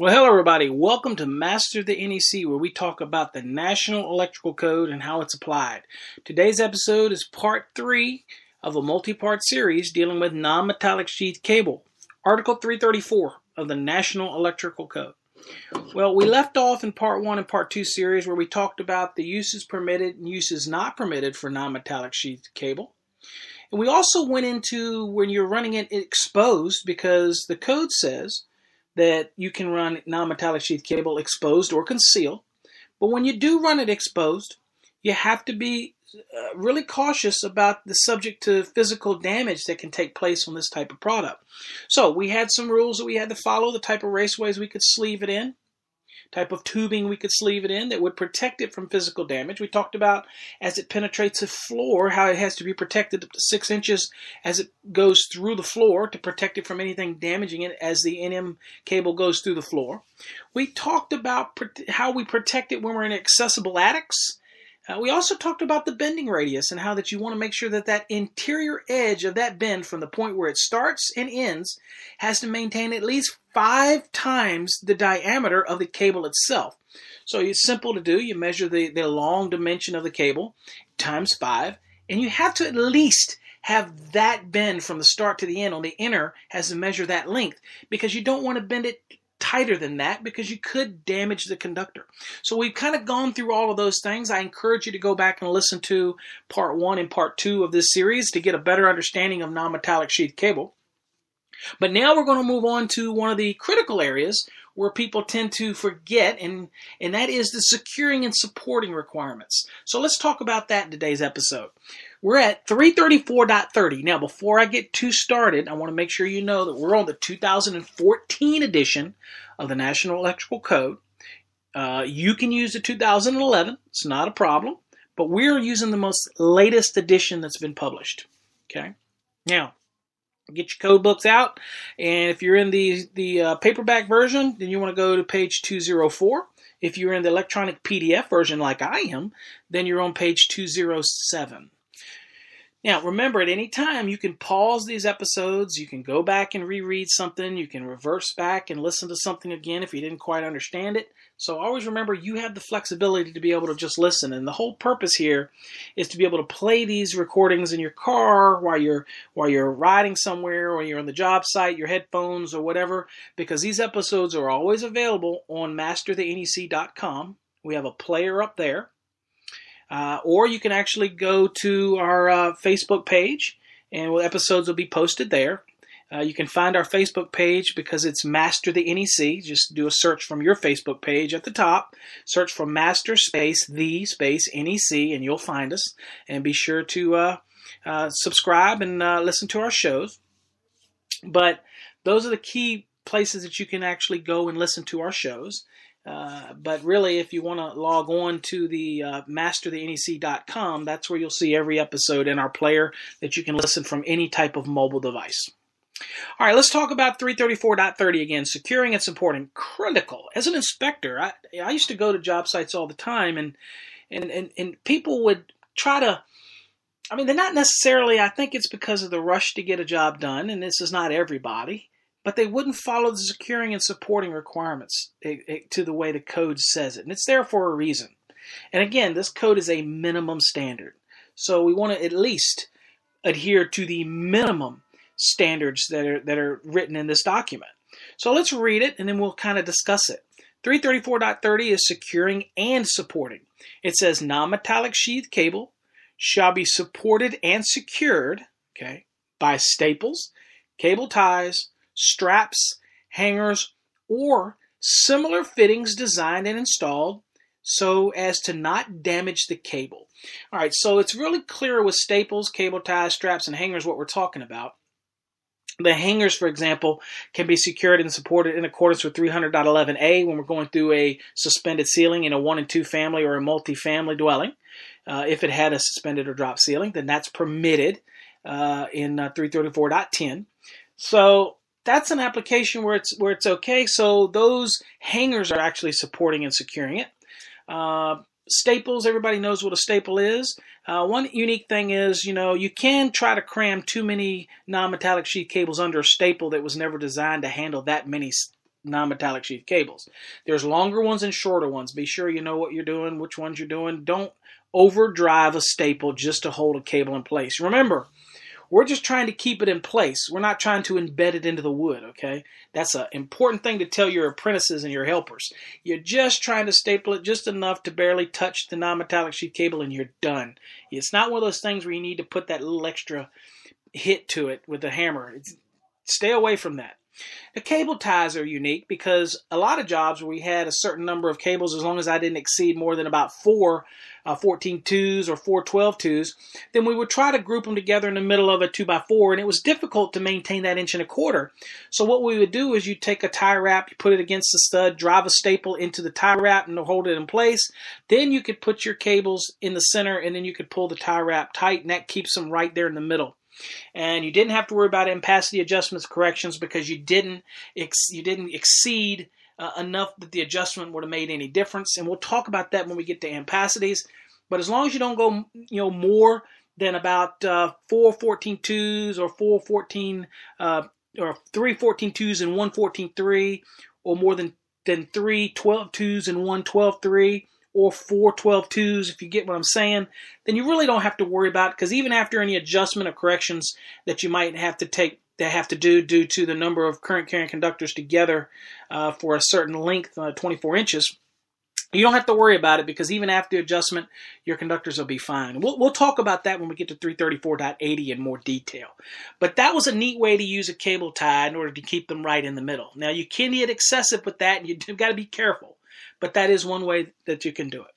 Well, hello everybody. Welcome to Master the NEC, where we talk about the National Electrical Code and how it's applied. Today's episode is part 3 of a multi-part series dealing with non-metallic-sheathed cable, Article 334 of the National Electrical Code. Well, we left off in part 1 and part 2 series where we talked about the uses permitted and uses not permitted for non-metallic-sheathed cable. And we also went into when you're running it exposed, because the code says that you can run non-metallic sheath cable exposed or concealed. But when you do run it exposed, you have to be really cautious about the subject to physical damage that can take place on this type of product. So we had some rules that we had to follow, the type of raceways we could sleeve it in, type of tubing we could sleeve it in that would protect it from physical damage. We talked about as it penetrates the floor, how it has to be protected up to 6 inches as it goes through the floor to protect it from anything damaging it as the NM cable goes through the floor. We talked about how we protect it when we're in accessible attics. We also talked about the bending radius and how that you want to make sure that that interior edge of that bend from the point where it starts and ends has to maintain at least 5 times the diameter of the cable itself. So it's simple to do. You measure the long dimension of the cable times 5, and you have to at least have that bend from the start to the end on the inner has to measure that length, because you don't want to bend it tighter than that because you could damage the conductor. So we've kind of gone through all of those things. I encourage you to go back and listen to part 1 and part 2 of this series to get a better understanding of non-metallic sheathed cable. But now we're going to move on to one of the critical areas where people tend to forget, and that is the securing and supporting requirements. So let's talk about that in today's episode. We're at 334.30. Now, before I get too started, I want to make sure you know that we're on the 2014 edition of the National Electrical Code. You can use the 2011. It's not a problem. But we're using the most latest edition that's been published. Okay? Now, get your code books out, and if you're in the paperback version, then you want to go to page 204. If you're in the electronic PDF version like I am, then you're on page 207. Now, remember, at any time, you can pause these episodes, you can go back and reread something, you can reverse back and listen to something again if you didn't quite understand it. So always remember, you have the flexibility to be able to just listen, and the whole purpose here is to be able to play these recordings in your car while you're riding somewhere, or you're on the job site, your headphones, or whatever, because these episodes are always available on MasterTheNEC.com. We have a player up there. Or you can actually go to our Facebook page, and episodes will be posted there. You can find our Facebook page because it's Master the NEC. Just do a search from your Facebook page at the top. Search for Master space the space NEC, and you'll find us. And be sure to subscribe and listen to our shows. But those are the key places that you can actually go and listen to our shows. But really, if you want to log on to the MasterTheNEC.com, that's where you'll see every episode in our player that you can listen from any type of mobile device. All right, let's talk about 334.30 again, securing and supporting. Critical. As an inspector, I used to go to job sites all the time, and people would try to, I mean, they're not necessarily, I think it's because of the rush to get a job done, and this is not everybody, but they wouldn't follow the securing and supporting requirements to the way the code says it. And it's there for a reason. And again, this code is a minimum standard. So we want to at least adhere to the minimum standards that are written in this document. So let's read it, and then we'll kind of discuss it. 334.30 is securing and supporting. It says non-metallic sheathed cable shall be supported and secured, okay, by staples, cable ties, straps, hangers, or similar fittings designed and installed so as to not damage the cable. All right, so it's really clear with staples, cable ties, straps, and hangers what we're talking about. The hangers, for example, can be secured and supported in accordance with 300.11a when we're going through a suspended ceiling in a 1 and 2 family or a multi-family dwelling. If it had a suspended or drop ceiling, then that's permitted in 334.10. So that's an application where it's okay. So those hangers are actually supporting and securing it. Staples, everybody knows what a staple is. One unique thing is, you know, you can try to cram too many non-metallic sheath cables under a staple that was never designed to handle that many non-metallic sheath cables. There's longer ones and shorter ones. Be sure you know what you're doing, which ones you're doing. Don't overdrive a staple just to hold a cable in place. Remember, we're just trying to keep it in place. We're not trying to embed it into the wood, okay? That's an important thing to tell your apprentices and your helpers. You're just trying to staple it just enough to barely touch the non-metallic sheath cable, and you're done. It's not one of those things where you need to put that little extra hit to it with a hammer. Stay away from that. The cable ties are unique because a lot of jobs we had a certain number of cables, as long as I didn't exceed more than about 4 14-2s or 4 12-2s, then we would try to group them together in the middle of a 2x4, and it was difficult to maintain that 1.25 inches. So what we would do is you take a tie wrap, you put it against the stud, drive a staple into the tie wrap and hold it in place. Then you could put your cables in the center, and then you could pull the tie wrap tight, and that keeps them right there in the middle. And you didn't have to worry about ampacity adjustments, corrections, because you didn't exceed enough that the adjustment would have made any difference. And we'll talk about that when we get to ampacities. But as long as you don't go, you know, more than about 4 14-2s or 3 14-2s and 1 14-3, or more than 3 12-2s and 1 12-3. Or 4 12-2s, if you get what I'm saying, then you really don't have to worry about it, because even after any adjustment or corrections that you might have to take, that have to do due to the number of current carrying conductors together for a certain length, 24 inches, you don't have to worry about it, because even after adjustment, your conductors will be fine. We'll talk about that when we get to 334.80 in more detail. But that was a neat way to use a cable tie in order to keep them right in the middle. Now, you can get excessive with that, and you've got to be careful. But that is one way that you can do it.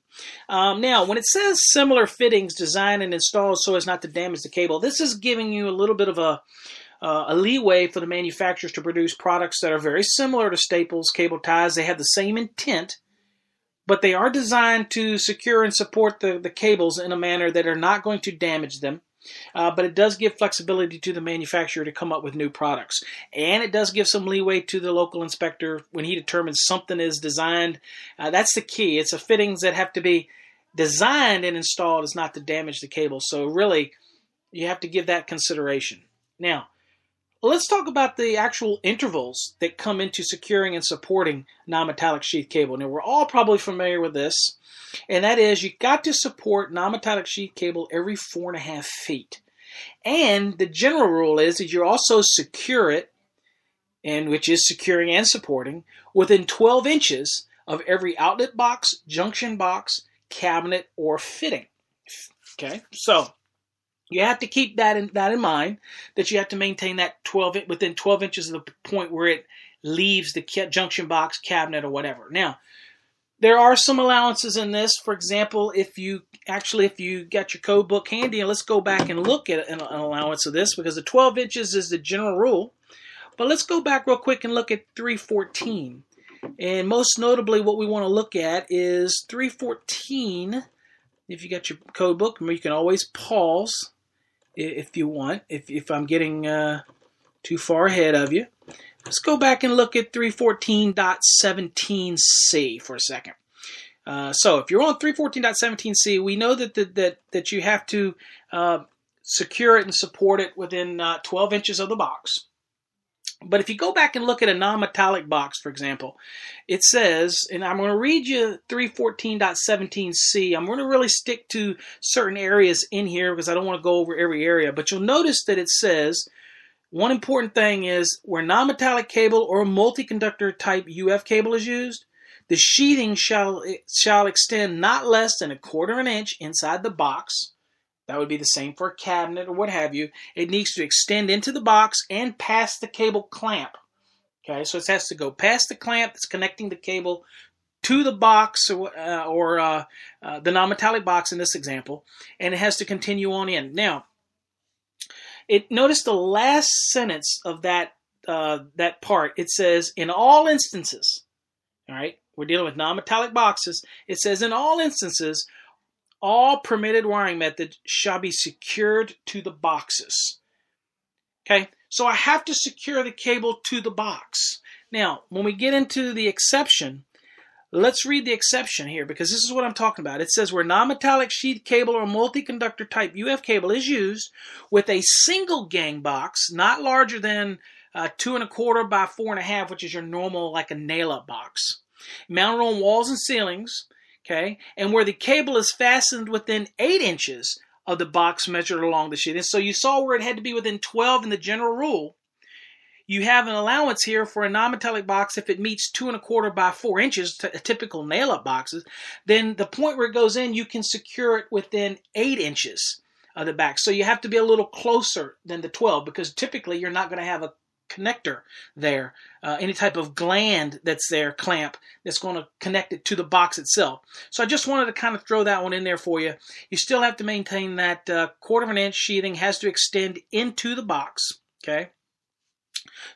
Now, when it says similar fittings designed and installed so as not to damage the cable, this is giving you a little bit of a leeway for the manufacturers to produce products that are very similar to staples, cable ties. They have the same intent, but they are designed to secure and support the cables in a manner that are not going to damage them. But it does give flexibility to the manufacturer to come up with new products. And it does give some leeway to the local inspector when he determines something is designed. That's the key. It's the fittings that have to be designed and installed as not to damage the cable. So really, you have to give that consideration. Now, let's talk about the actual intervals that come into securing and supporting non-metallic sheath cable. Now, we're all probably familiar with this, and that is you've got to support non-metallic sheath cable every 4.5 feet. And the general rule is that you also secure it, and which is securing and supporting, within 12 inches of every outlet box, junction box, cabinet, or fitting. Okay, so you have to keep that in mind, that you have to maintain that within 12 inches of the point where it leaves the junction box, cabinet, or whatever. Now, there are some allowances in this. For example, if you got your code book handy, and let's go back and look at an allowance of this, because the 12 inches is the general rule. But let's go back real quick and look at 314. And most notably, what we want to look at is 314. If you got your code book, you can always pause if you want, if I'm getting too far ahead of you. Let's go back and look at 314.17c for a second. So if you're on 314.17c, we know that you have to secure it and support it within 12 inches of the box. But if you go back and look at a non-metallic box, for example, it says, and I'm going to read you 314.17c. I'm going to really stick to certain areas in here because I don't want to go over every area. But you'll notice that it says, one important thing is where non-metallic cable or multi-conductor type UF cable is used, the sheathing shall extend not less than 1/4 inch inside the box. That would be the same for a cabinet or what have you. It needs to extend into the box and past the cable clamp. Okay, so it has to go past the clamp that's connecting the cable to the box or the non-metallic box in this example, and it has to continue on in. Now, notice the last sentence of that part. It says, in all instances, all right, we're dealing with non-metallic boxes. It says, in all instances, all permitted wiring methods shall be secured to the boxes. Okay, so I have to secure the cable to the box. Now, when we get into the exception, Let's read the exception here, because this is what I'm talking about. It says where nonmetallic sheathed cable or multi-conductor type UF cable is used with a single gang box, not larger than 2 1/4 by 4 1/2, which is your normal, like a nail-up box, mounted on walls and ceilings, okay, and where the cable is fastened within 8 inches of the box measured along the sheet. And so you saw where it had to be within 12 in the general rule. You have an allowance here for a non-metallic box if it meets 2 1/4 by 4 inches, typical nail-up boxes. Then the point where it goes in, you can secure it within 8 inches of the back. So you have to be a little closer than the 12, because typically you're not going to have a connector there, any type of gland that's there, clamp, that's going to connect it to the box itself. So I just wanted to kind of throw that one in there for you. You still have to maintain that 1/4 inch sheathing has to extend into the box, okay?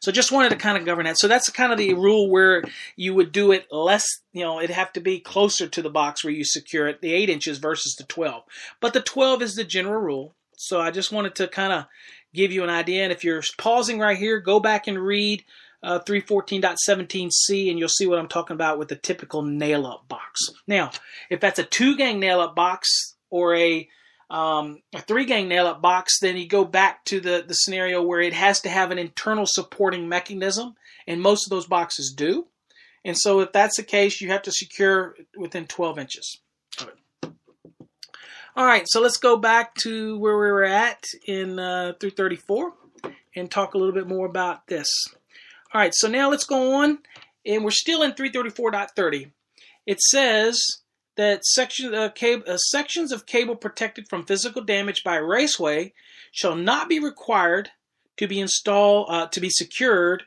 So just wanted to kind of govern that. So that's kind of the rule where you would do it less, you know, it'd have to be closer to the box where you secure it, the 8 inches versus the 12. But the 12 is the general rule. So I just wanted to kind of give you an idea. And if you're pausing right here, go back and read 314.17c, and you'll see what I'm talking about with the typical nail-up box. Now, if that's a 2-gang nail-up box or a 3-gang nail-up box, then you go back to the scenario where it has to have an internal supporting mechanism, and most of those boxes do. And so if that's the case, you have to secure within 12 inches. All right, so let's go back to where we were at in 334 and talk a little bit more about this. All right, so now let's go on, and we're still in 334.30. It says that sections of cable protected from physical damage by raceway shall not be required to be secured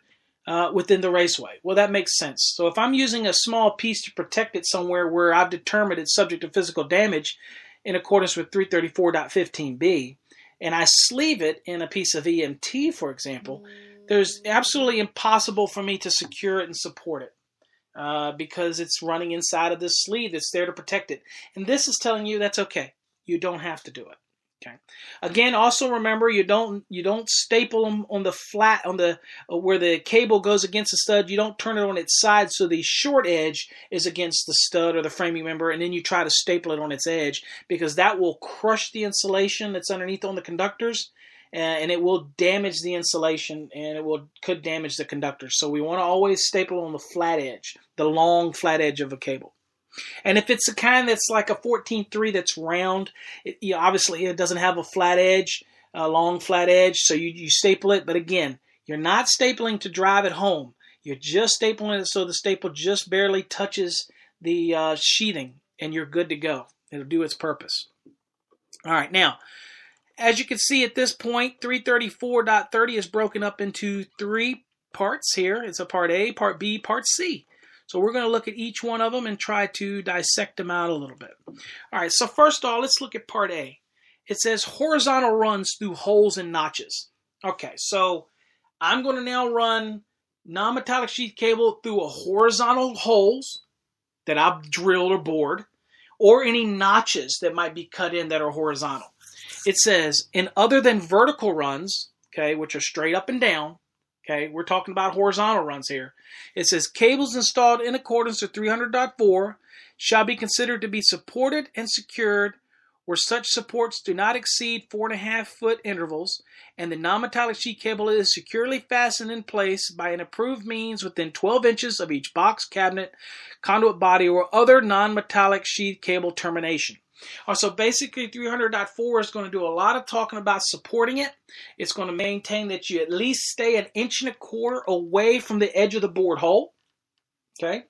within the raceway. Well, that makes sense. So if I'm using a small piece to protect it somewhere where I've determined it's subject to physical damage in accordance with 334.15b, and I sleeve it in a piece of EMT, for example, there's absolutely impossible for me to secure it and support it. Because it's running inside of this sleeve that's there to protect it. And this is telling you that's okay. You don't have to do it. Okay. Again, also remember you don't staple them on the flat on the where the cable goes against the stud. You don't turn it on its side so the short edge is against the stud or the framing member, and then you try to staple it on its edge, because that will crush the insulation that's underneath on the conductors. And it will damage the insulation, and it could damage the conductor. So we want to always staple on the flat edge, the long flat edge of a cable. And if it's the kind that's like a 14-3 that's round, obviously it doesn't have a flat edge, a long flat edge, so you staple it. But again, you're not stapling to drive it home. You're just stapling it so the staple just barely touches the sheathing, and you're good to go. It'll do its purpose. All right, now, as you can see at this point, 334.30 is broken up into 3 parts here. It's a Part A, Part B, Part C. So we're going to look at each one of them and try to dissect them out a little bit. All right, so first of all, let's look at Part A. It says horizontal runs through holes and notches. Okay, so I'm going to now run non-metallic sheath cable through a horizontal holes that I've drilled or bored, or any notches that might be cut in that are horizontal. It says, in other than vertical runs, okay, which are straight up and down, okay, we're talking about horizontal runs here. It says, cables installed in accordance with 300.4 shall be considered to be supported and secured where such supports do not exceed 4 1/2 foot intervals, and the non-metallic sheath cable is securely fastened in place by an approved means within 12 inches of each box, cabinet, conduit body, or other non-metallic sheath cable termination. So basically 300.4 is going to do a lot of talking about supporting it. It's going to maintain that you at least stay 1 1/4 inches away from the edge of the board hole. Okay?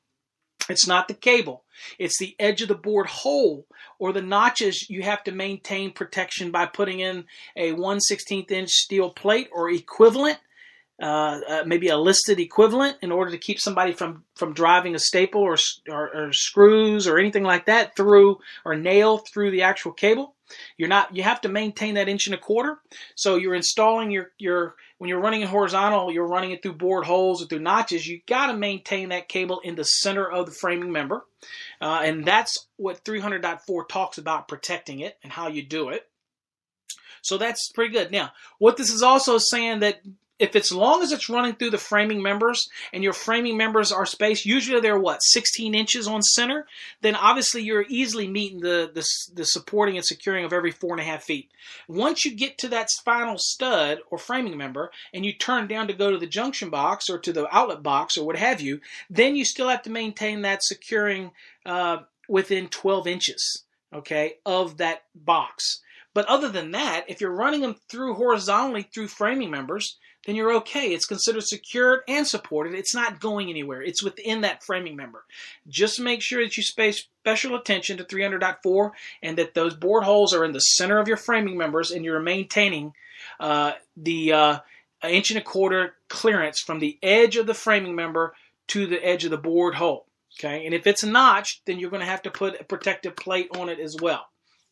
It's not the cable. It's the edge of the board hole or the notches. You have to maintain protection by putting in a 1/16 inch steel plate or equivalent, maybe a listed equivalent, in order to keep somebody from driving a staple or screws or anything like that through, or nail through the actual cable. You have to maintain that 1 1/4 inches. So you're installing when you're running it horizontal, you're running it through bored holes or through notches. You got to maintain that cable in the center of the framing member. And that's what 300.4 talks about, protecting it and how you do it. So that's pretty good. Now, what this is also saying that if it's long as it's running through the framing members and your framing members are spaced, usually they're what, 16 inches on center, then obviously you're easily meeting the supporting and securing of every 4.5 feet. Once you get to that final stud or framing member and you turn down to go to the junction box or to the outlet box or what have you, then you still have to maintain that securing within 12 inches, okay, of that box. But other than that, if you're running them through horizontally through framing members, then you're okay. It's considered secured and supported. It's not going anywhere. It's within that framing member. Just make sure that you pay special attention to 300.4 and that those board holes are in the center of your framing members and you're maintaining the 1.25 inch clearance from the edge of the framing member to the edge of the board hole. Okay, and if it's notched, then you're going to have to put a protective plate on it as well.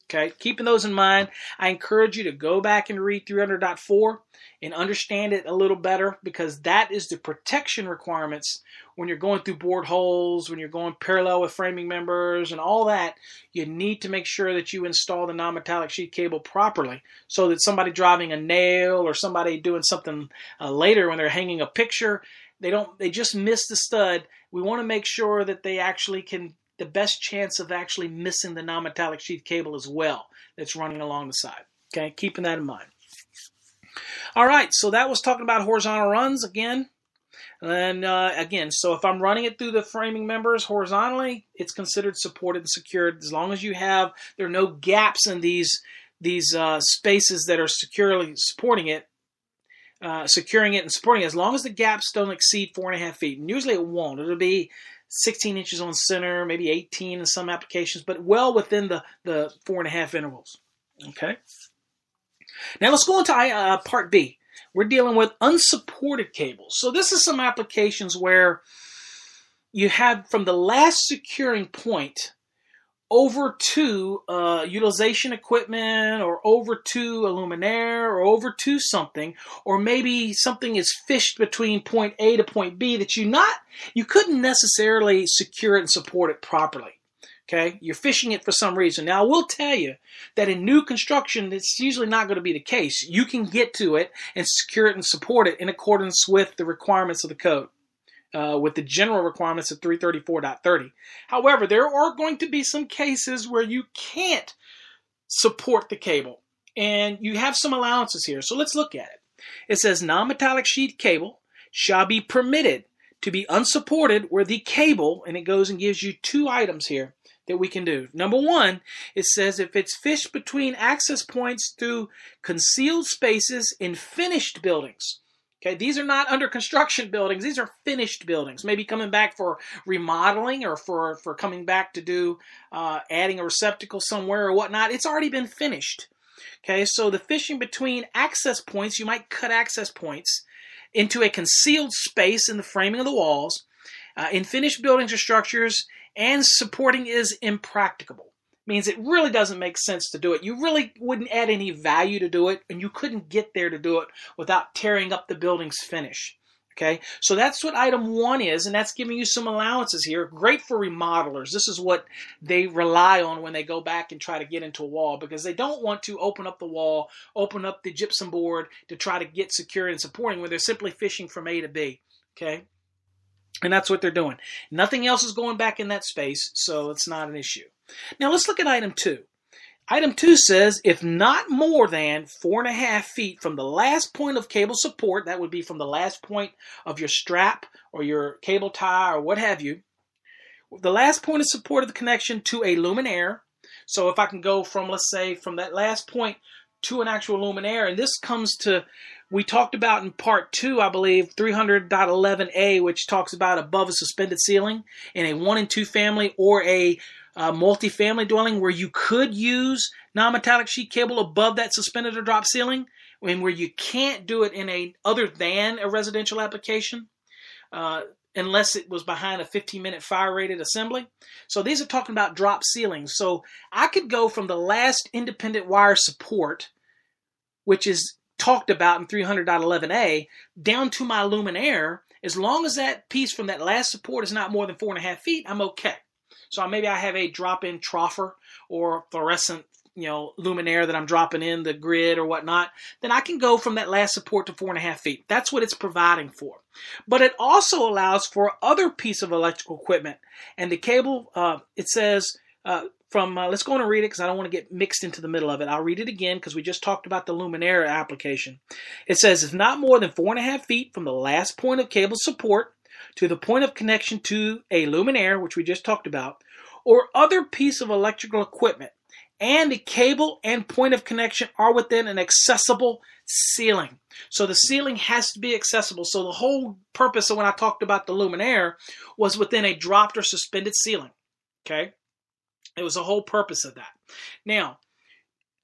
Okay, keeping those in mind, I encourage you to go back and read 300.4 and understand it a little better, because that is the protection requirements when you're going through board holes, when you're going parallel with framing members and all that. You need to make sure that you install the non-metallic sheath cable properly so that somebody driving a nail or somebody doing something later when they're hanging a picture, they just miss the stud. We want to make sure that they actually can the best chance of actually missing the non-metallic sheath cable as well that's running along the side. Okay, keeping that in mind. All right, so that was talking about horizontal runs again. And again, so if I'm running it through the framing members horizontally, it's considered supported and secured as long as you have, there are no gaps in these spaces that are securely supporting it. Securing it and supporting it, as long as the gaps don't exceed 4.5 feet. And usually it won't. It'll be 16 inches on center, maybe 18 in some applications, but well within the 4.5 intervals. Okay. Now let's go into Part B. We're dealing with unsupported cables. So this is some applications where you have from the last securing point over to utilization equipment or over to a luminaire or over to something, or maybe something is fished between point A to point B that you couldn't necessarily secure it and support it properly. Okay, you're fishing it for some reason. Now, I will tell you that in new construction, it's usually not going to be the case. You can get to it and secure it and support it in accordance with the requirements of the code. With the general requirements of 334.30. However, there are going to be some cases where you can't support the cable, and you have some allowances here. So let's look at it. It says non-metallic sheath cable shall be permitted to be unsupported where the cable, and it goes and gives you two items here that we can do. Number one, it says if it's fished between access points through concealed spaces in finished buildings. Okay, these are not under construction buildings. These are finished buildings, maybe coming back for remodeling or for coming back to do adding a receptacle somewhere or whatnot. It's already been finished. Okay, so the fishing between access points, you might cut access points into a concealed space in the framing of the walls, in finished buildings or structures, and supporting is impracticable. Means it really doesn't make sense to do it. You really wouldn't add any value to do it, and you couldn't get there to do it without tearing up the building's finish. Okay, so that's what item one is, and that's giving you some allowances here. Great for remodelers. This is what they rely on when they go back and try to get into a wall, because they don't want to open up the wall, open up the gypsum board to try to get secure and supporting when they're simply fishing from A to B. Okay, and that's what they're doing. Nothing else is going back in that space, so it's not an issue. Now let's look at item two. Item two says if not more than 4.5 feet from the last point of cable support, that would be from the last point of your strap or your cable tie or what have you, the last point of support of the connection to a luminaire. So if I can go from, let's say, from that last point to an actual luminaire, and this comes to, we talked about in part two, I believe, 300.11a, which talks about above a suspended ceiling in a 1 and 2 family or a multi-family dwelling where you could use non-metallic sheath cable above that suspended or drop ceiling, and where you can't do it in a other than a residential application unless it was behind a 15-minute fire-rated assembly. So these are talking about drop ceilings. So I could go from the last independent wire support, which is talked about in 300.11a, down to my luminaire. As long as that piece from that last support is not more than 4.5 feet, I'm okay. So maybe I have a drop-in troffer or fluorescent luminaire that I'm dropping in the grid or whatnot, then I can go from that last support to 4.5 feet. That's what it's providing for. But it also allows for other piece of electrical equipment. And the cable, it says let's go on and read it because I don't want to get mixed into the middle of it. I'll read it again because we just talked about the luminaire application. It says, if not more than 4.5 feet from the last point of cable support to the point of connection to a luminaire, which we just talked about, or other piece of electrical equipment, and the cable and point of connection are within an accessible ceiling. So the ceiling has to be accessible. So the whole purpose of when I talked about the luminaire was within a dropped or suspended ceiling. Okay? It was the whole purpose of that. Now,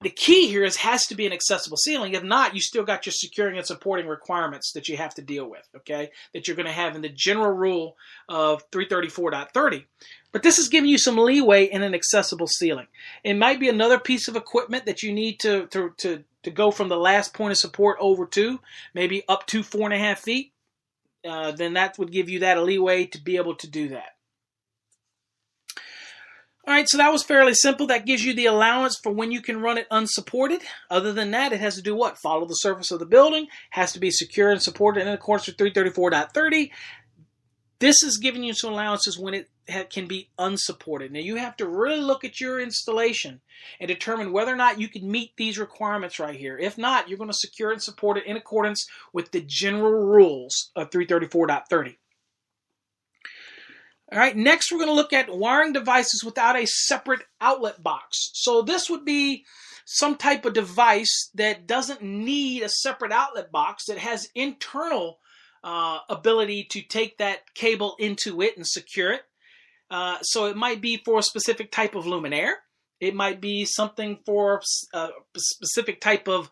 the key here is has to be an accessible ceiling. If not, you still got your securing and supporting requirements that you have to deal with, okay, that you're going to have in the general rule of 334.30. But this is giving you some leeway in an accessible ceiling. It might be another piece of equipment that you need to go from the last point of support over to, maybe up to 4.5 feet. Then that would give you that leeway to be able to do that. All right, so that was fairly simple. That gives you the allowance for when you can run it unsupported. Other than that, it has to do what? Follow the surface of the building, has to be secure and supported in accordance with 334.30. This is giving you some allowances when it can be unsupported. Now, you have to really look at your installation and determine whether or not you can meet these requirements right here. If not, you're going to secure and support it in accordance with the general rules of 334.30. All right, next we're going to look at wiring devices without a separate outlet box. So this would be some type of device that doesn't need a separate outlet box, that has internal ability to take that cable into it and secure it. So it might be for a specific type of luminaire. It might be something for a specific type of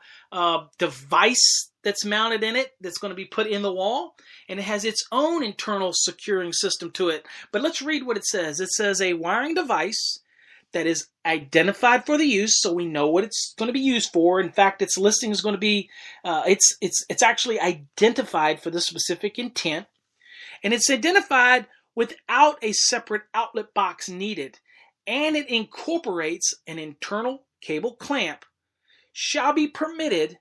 device that's mounted in it, that's going to be put in the wall, and it has its own internal securing system to it. But let's read what it says. It says a wiring device that is identified for the use, so we know what it's going to be used for. In fact, its listing is going to be, it's actually identified for the specific intent, and it's identified without a separate outlet box needed, and it incorporates an internal cable clamp, shall be permitted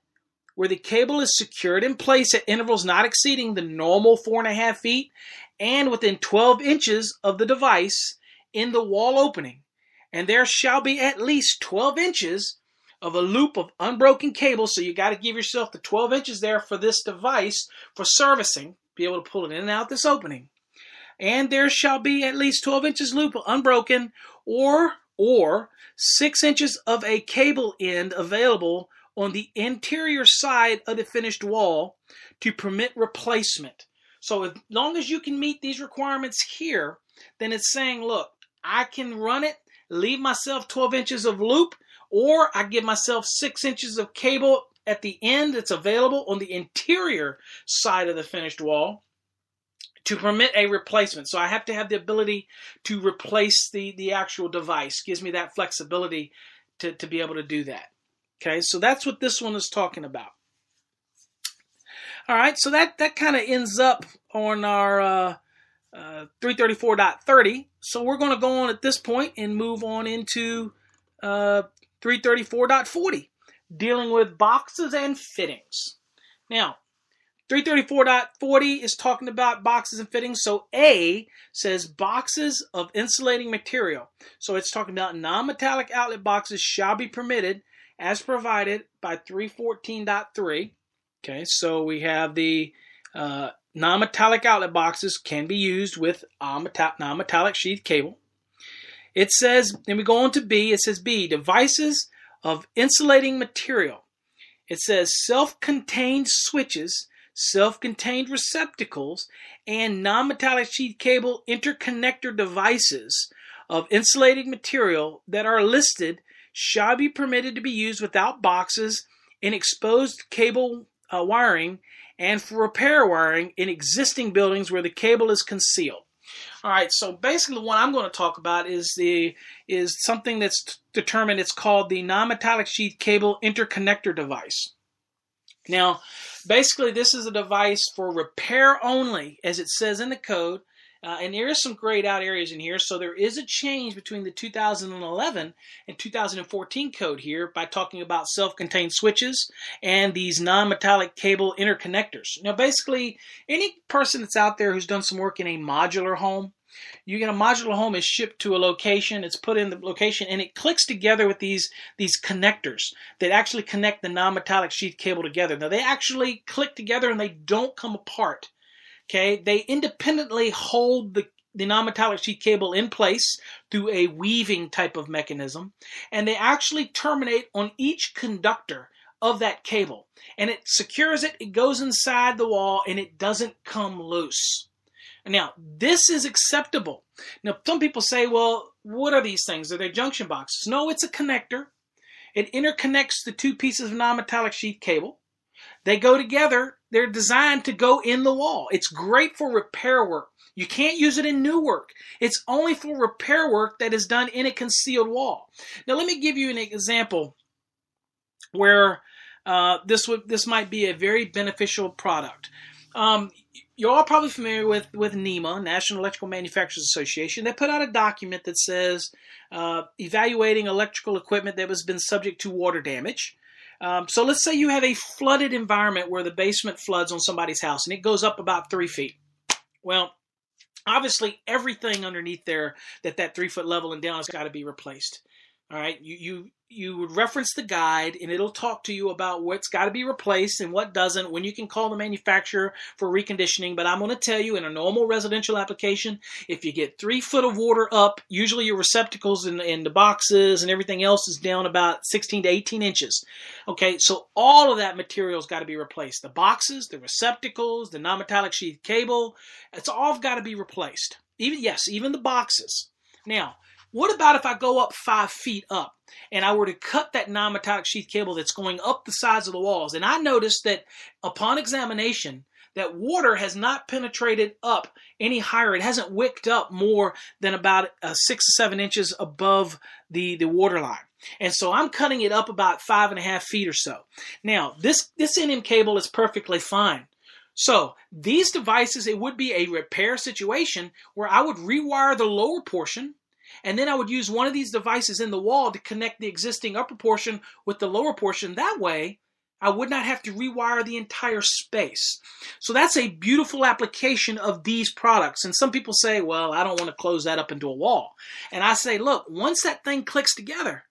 where the cable is secured in place at intervals not exceeding the normal 4.5 feet and within 12 inches of the device in the wall opening. And there shall be at least 12 inches of a loop of unbroken cable. So you got to give yourself the 12 inches there for this device for servicing, be able to pull it in and out this opening. And there shall be at least 12 inches loop of unbroken or 6 inches of a cable end available on the interior side of the finished wall to permit replacement. So as long as you can meet these requirements here, then it's saying, look, I can run it, leave myself 12 inches of loop, or I give myself 6 inches of cable at the end that's available on the interior side of the finished wall to permit a replacement. So I have to have the ability to replace the actual device. Gives me that flexibility to be able to do that. Okay, so that's what this one is talking about. All right, so that kind of ends up on our 334.30. So we're going to go on at this point and move on into 334.40, dealing with boxes and fittings. Now, 334.40 is talking about boxes and fittings. So A says boxes of insulating material. So it's talking about non-metallic outlet boxes shall be permitted as provided by 314.3, okay, so we have the non-metallic outlet boxes can be used with non-metallic sheathed cable. It says, and we go on to B, it says B, devices of insulating material. It says self-contained switches, self-contained receptacles, and non-metallic sheathed cable interconnector devices of insulating material that are listed shall be permitted to be used without boxes in exposed cable wiring and for repair wiring in existing buildings where the cable is concealed. All right, so basically what I'm going to talk about is something that's determined. It's called the non-metallic sheathed cable interconnector device. Now, basically this is a device for repair only, as it says in the code, And there is some grayed out areas in here, so there is a change between the 2011 and 2014 code here by talking about self-contained switches and these non-metallic cable interconnectors. Now basically, any person that's out there who's done some work in a modular home, you get a modular home is shipped to a location, it's put in the location, and it clicks together with these connectors that actually connect the non-metallic sheath cable together. Now they actually click together and they don't come apart. Okay, they independently hold the non-metallic sheath cable in place through a weaving type of mechanism, and they actually terminate on each conductor of that cable. And it secures it, it goes inside the wall, and it doesn't come loose. Now, this is acceptable. Now, some people say, well, what are these things? Are they junction boxes? No, it's a connector. It interconnects the two pieces of non-metallic sheath cable. They go together. They're designed to go in the wall. It's great for repair work. You can't use it in new work. It's only for repair work that is done in a concealed wall. Now, let me give you an example where this might be a very beneficial product. You're all probably familiar with NEMA, National Electrical Manufacturers Association. They put out a document that says evaluating electrical equipment that has been subject to water damage. So let's say you have a flooded environment where the basement floods on somebody's house and it goes up about 3 feet. Well, obviously everything underneath there that 3 foot level and down has got to be replaced. All right, you would reference the guide and it'll talk to you about what's got to be replaced and what doesn't, when you can call the manufacturer for reconditioning. But I'm going to tell you, in a normal residential application, if you get 3 foot of water up, usually your receptacles and the boxes and everything else is down about 16 to 18 inches. Okay, so all of that material's got to be replaced. The boxes, the receptacles, the non-metallic sheath cable, it's all got to be replaced. Even the boxes. Now, what about if I go up 5 feet up and I were to cut that non-metallic sheath cable that's going up the sides of the walls? And I noticed that upon examination that water has not penetrated up any higher. It hasn't wicked up more than about 6 or 7 inches above the water line. And so I'm cutting it up about 5.5 feet or so. Now, this NM cable is perfectly fine. So these devices, it would be a repair situation where I would rewire the lower portion, and then I would use one of these devices in the wall to connect the existing upper portion with the lower portion. That way, I would not have to rewire the entire space. So that's a beautiful application of these products. And some people say, well, I don't want to close that up into a wall. And I say, look, once that thing clicks together,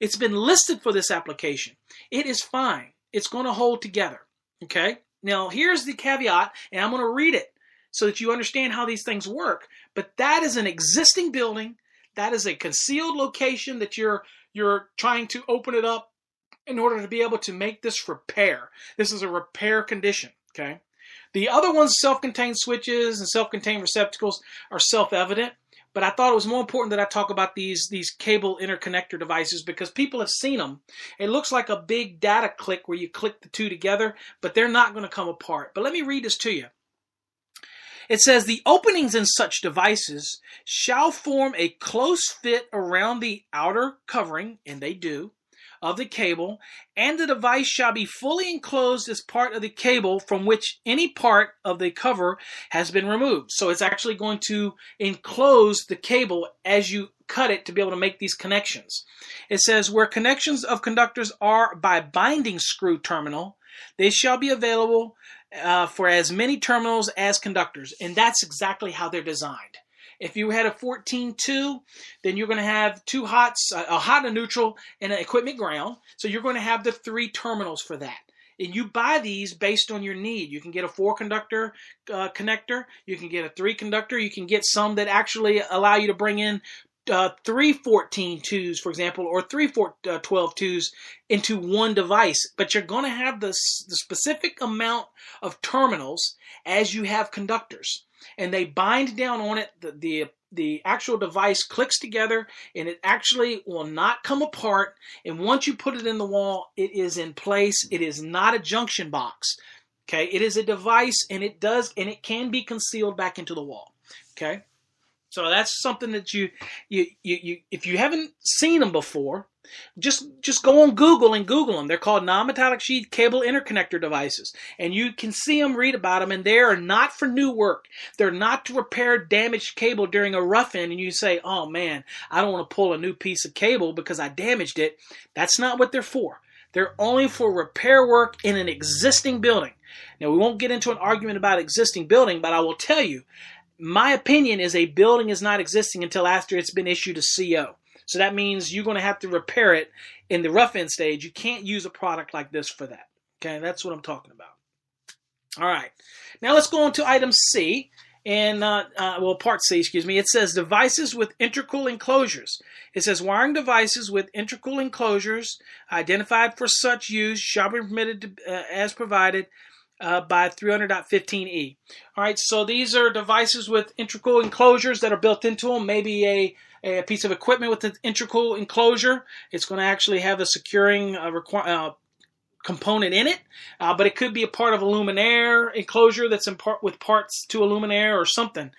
it's been listed for this application. It is fine. It's going to hold together. Okay? Now, here's the caveat, and I'm going to read it so that you understand how these things work. But that is an existing building. That is a concealed location that you're trying to open it up in order to be able to make this repair. This is a repair condition, okay? The other ones, self-contained switches and self-contained receptacles, are self-evident. But I thought it was more important that I talk about these cable interconnector devices because people have seen them. It looks like a big data click where you click the two together, but they're not going to come apart. But let me read this to you. It says, the openings in such devices shall form a close fit around the outer covering, and they do, of the cable, and the device shall be fully enclosed as part of the cable from which any part of the cover has been removed. So it's actually going to enclose the cable as you cut it to be able to make these connections. It says, where connections of conductors are by binding screw terminal, they shall be available for as many terminals as conductors. And that's exactly how they're designed. If you had a 14-2, then you're going to have two hots, a hot and a neutral, and an equipment ground. So you're going to have the three terminals for that. And you buy these based on your need. You can get a four-conductor connector. You can get a three-conductor. You can get some that actually allow you to bring in 3 14-2s, for example, or 3 12-2s into one device. But you're going to have the specific amount of terminals as you have conductors. And they bind down on it. The actual device clicks together, and it actually will not come apart. And once you put it in the wall, it is in place. It is not a junction box. Okay, it is a device, and it can be concealed back into the wall. Okay. So that's something that if you haven't seen them before, Just go on Google and Google them. They're called non-metallic-sheathed cable interconnector devices. And you can see them, read about them, and they are not for new work. They're not to repair damaged cable during a rough-in, and you say, oh man, I don't want to pull a new piece of cable because I damaged it. That's not what they're for. They're only for repair work in an existing building. Now, we won't get into an argument about existing building, but I will tell you, my opinion is a building is not existing until after it's been issued a CO. So that means you're going to have to repair it in the rough-in stage. You can't use a product like this for that. Okay, that's what I'm talking about. All right, now let's go on to item C. And, part C, excuse me. It says devices with integral enclosures. It says wiring devices with integral enclosures identified for such use shall be permitted to, as provided by 300.15e. All right, so these are devices with integral enclosures that are built into them. Maybe a piece of equipment with an integral enclosure. It's going to actually have a securing component in it, but it could be a part of a luminaire enclosure that's in part with parts to a luminaire or something.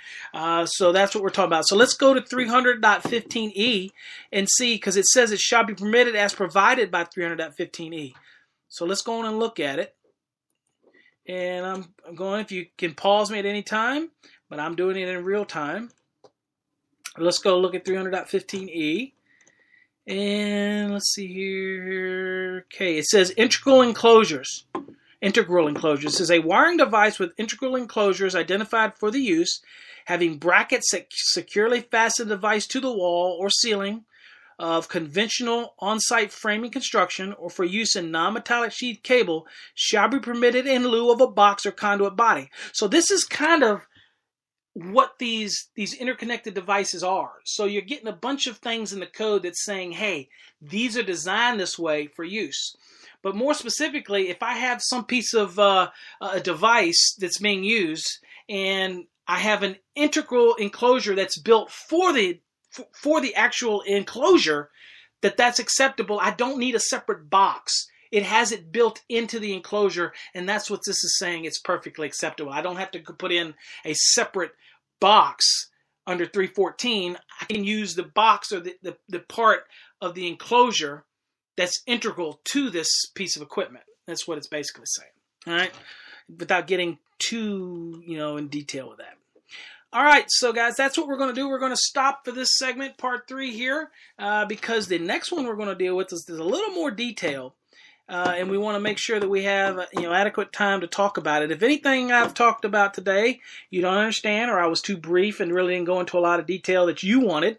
So that's what we're talking about. So let's go to 300.15e and see, because it says it shall be permitted as provided by 300.15e. So let's go on and look at it. And I'm going, if you can pause me at any time, but I'm doing it in real time. Let's go look at 300.15e. And let's see here. Okay, it says integral enclosures. Integral enclosures. It says a wiring device with integral enclosures identified for the use, having brackets that securely fasten the device to the wall or ceiling of conventional on-site framing construction or for use in non-metallic sheathed cable shall be permitted in lieu of a box or conduit body. So this is kind of what these interconnected devices are. So you're getting a bunch of things in the code that's saying, hey, these are designed this way for use. But more specifically, if I have some piece of a device that's being used and I have an integral enclosure that's built for the actual enclosure, that's acceptable. I don't need a separate box. It has it built into the enclosure, and that's what this is saying. It's perfectly acceptable. I don't have to put in a separate box under 314. I can use the box or the part of the enclosure that's integral to this piece of equipment. That's what it's basically saying, all right, without getting too, in detail with that. All right, so guys, that's what we're going to do. We're going to stop for this segment, part 3 here, because the next one we're going to deal with is a little more detail. And we want to make sure that we have adequate time to talk about it. If anything I've talked about today you don't understand, or I was too brief and really didn't go into a lot of detail that you wanted,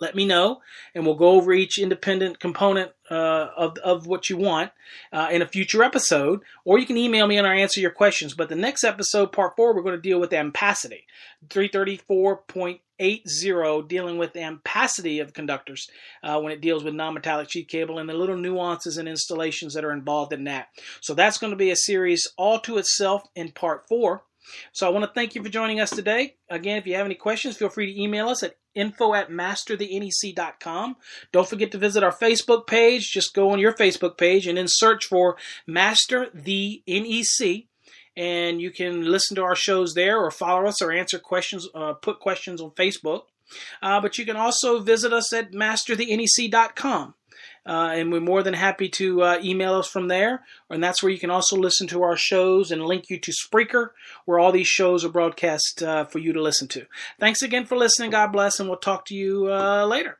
let me know, and we'll go over each independent component of what you want in a future episode. Or you can email me and I'll answer your questions. But the next episode, part 4, we're going to deal with ampacity, 334.80, dealing with the ampacity of conductors when it deals with non-metallic sheath cable and the little nuances and installations that are involved in that. So that's going to be a series all to itself in part 4. So I want to thank you for joining us today. Again, if you have any questions, feel free to email us at info@masterthenec.com. Don't forget to visit our Facebook page. Just go on your Facebook page and then search for Master the NEC. And you can listen to our shows there or follow us or answer questions, put questions on Facebook. But you can also visit us at masterthenec.com. And we're more than happy to email us from there. And that's where you can also listen to our shows and link you to Spreaker, where all these shows are broadcast for you to listen to. Thanks again for listening. God bless, and we'll talk to you later.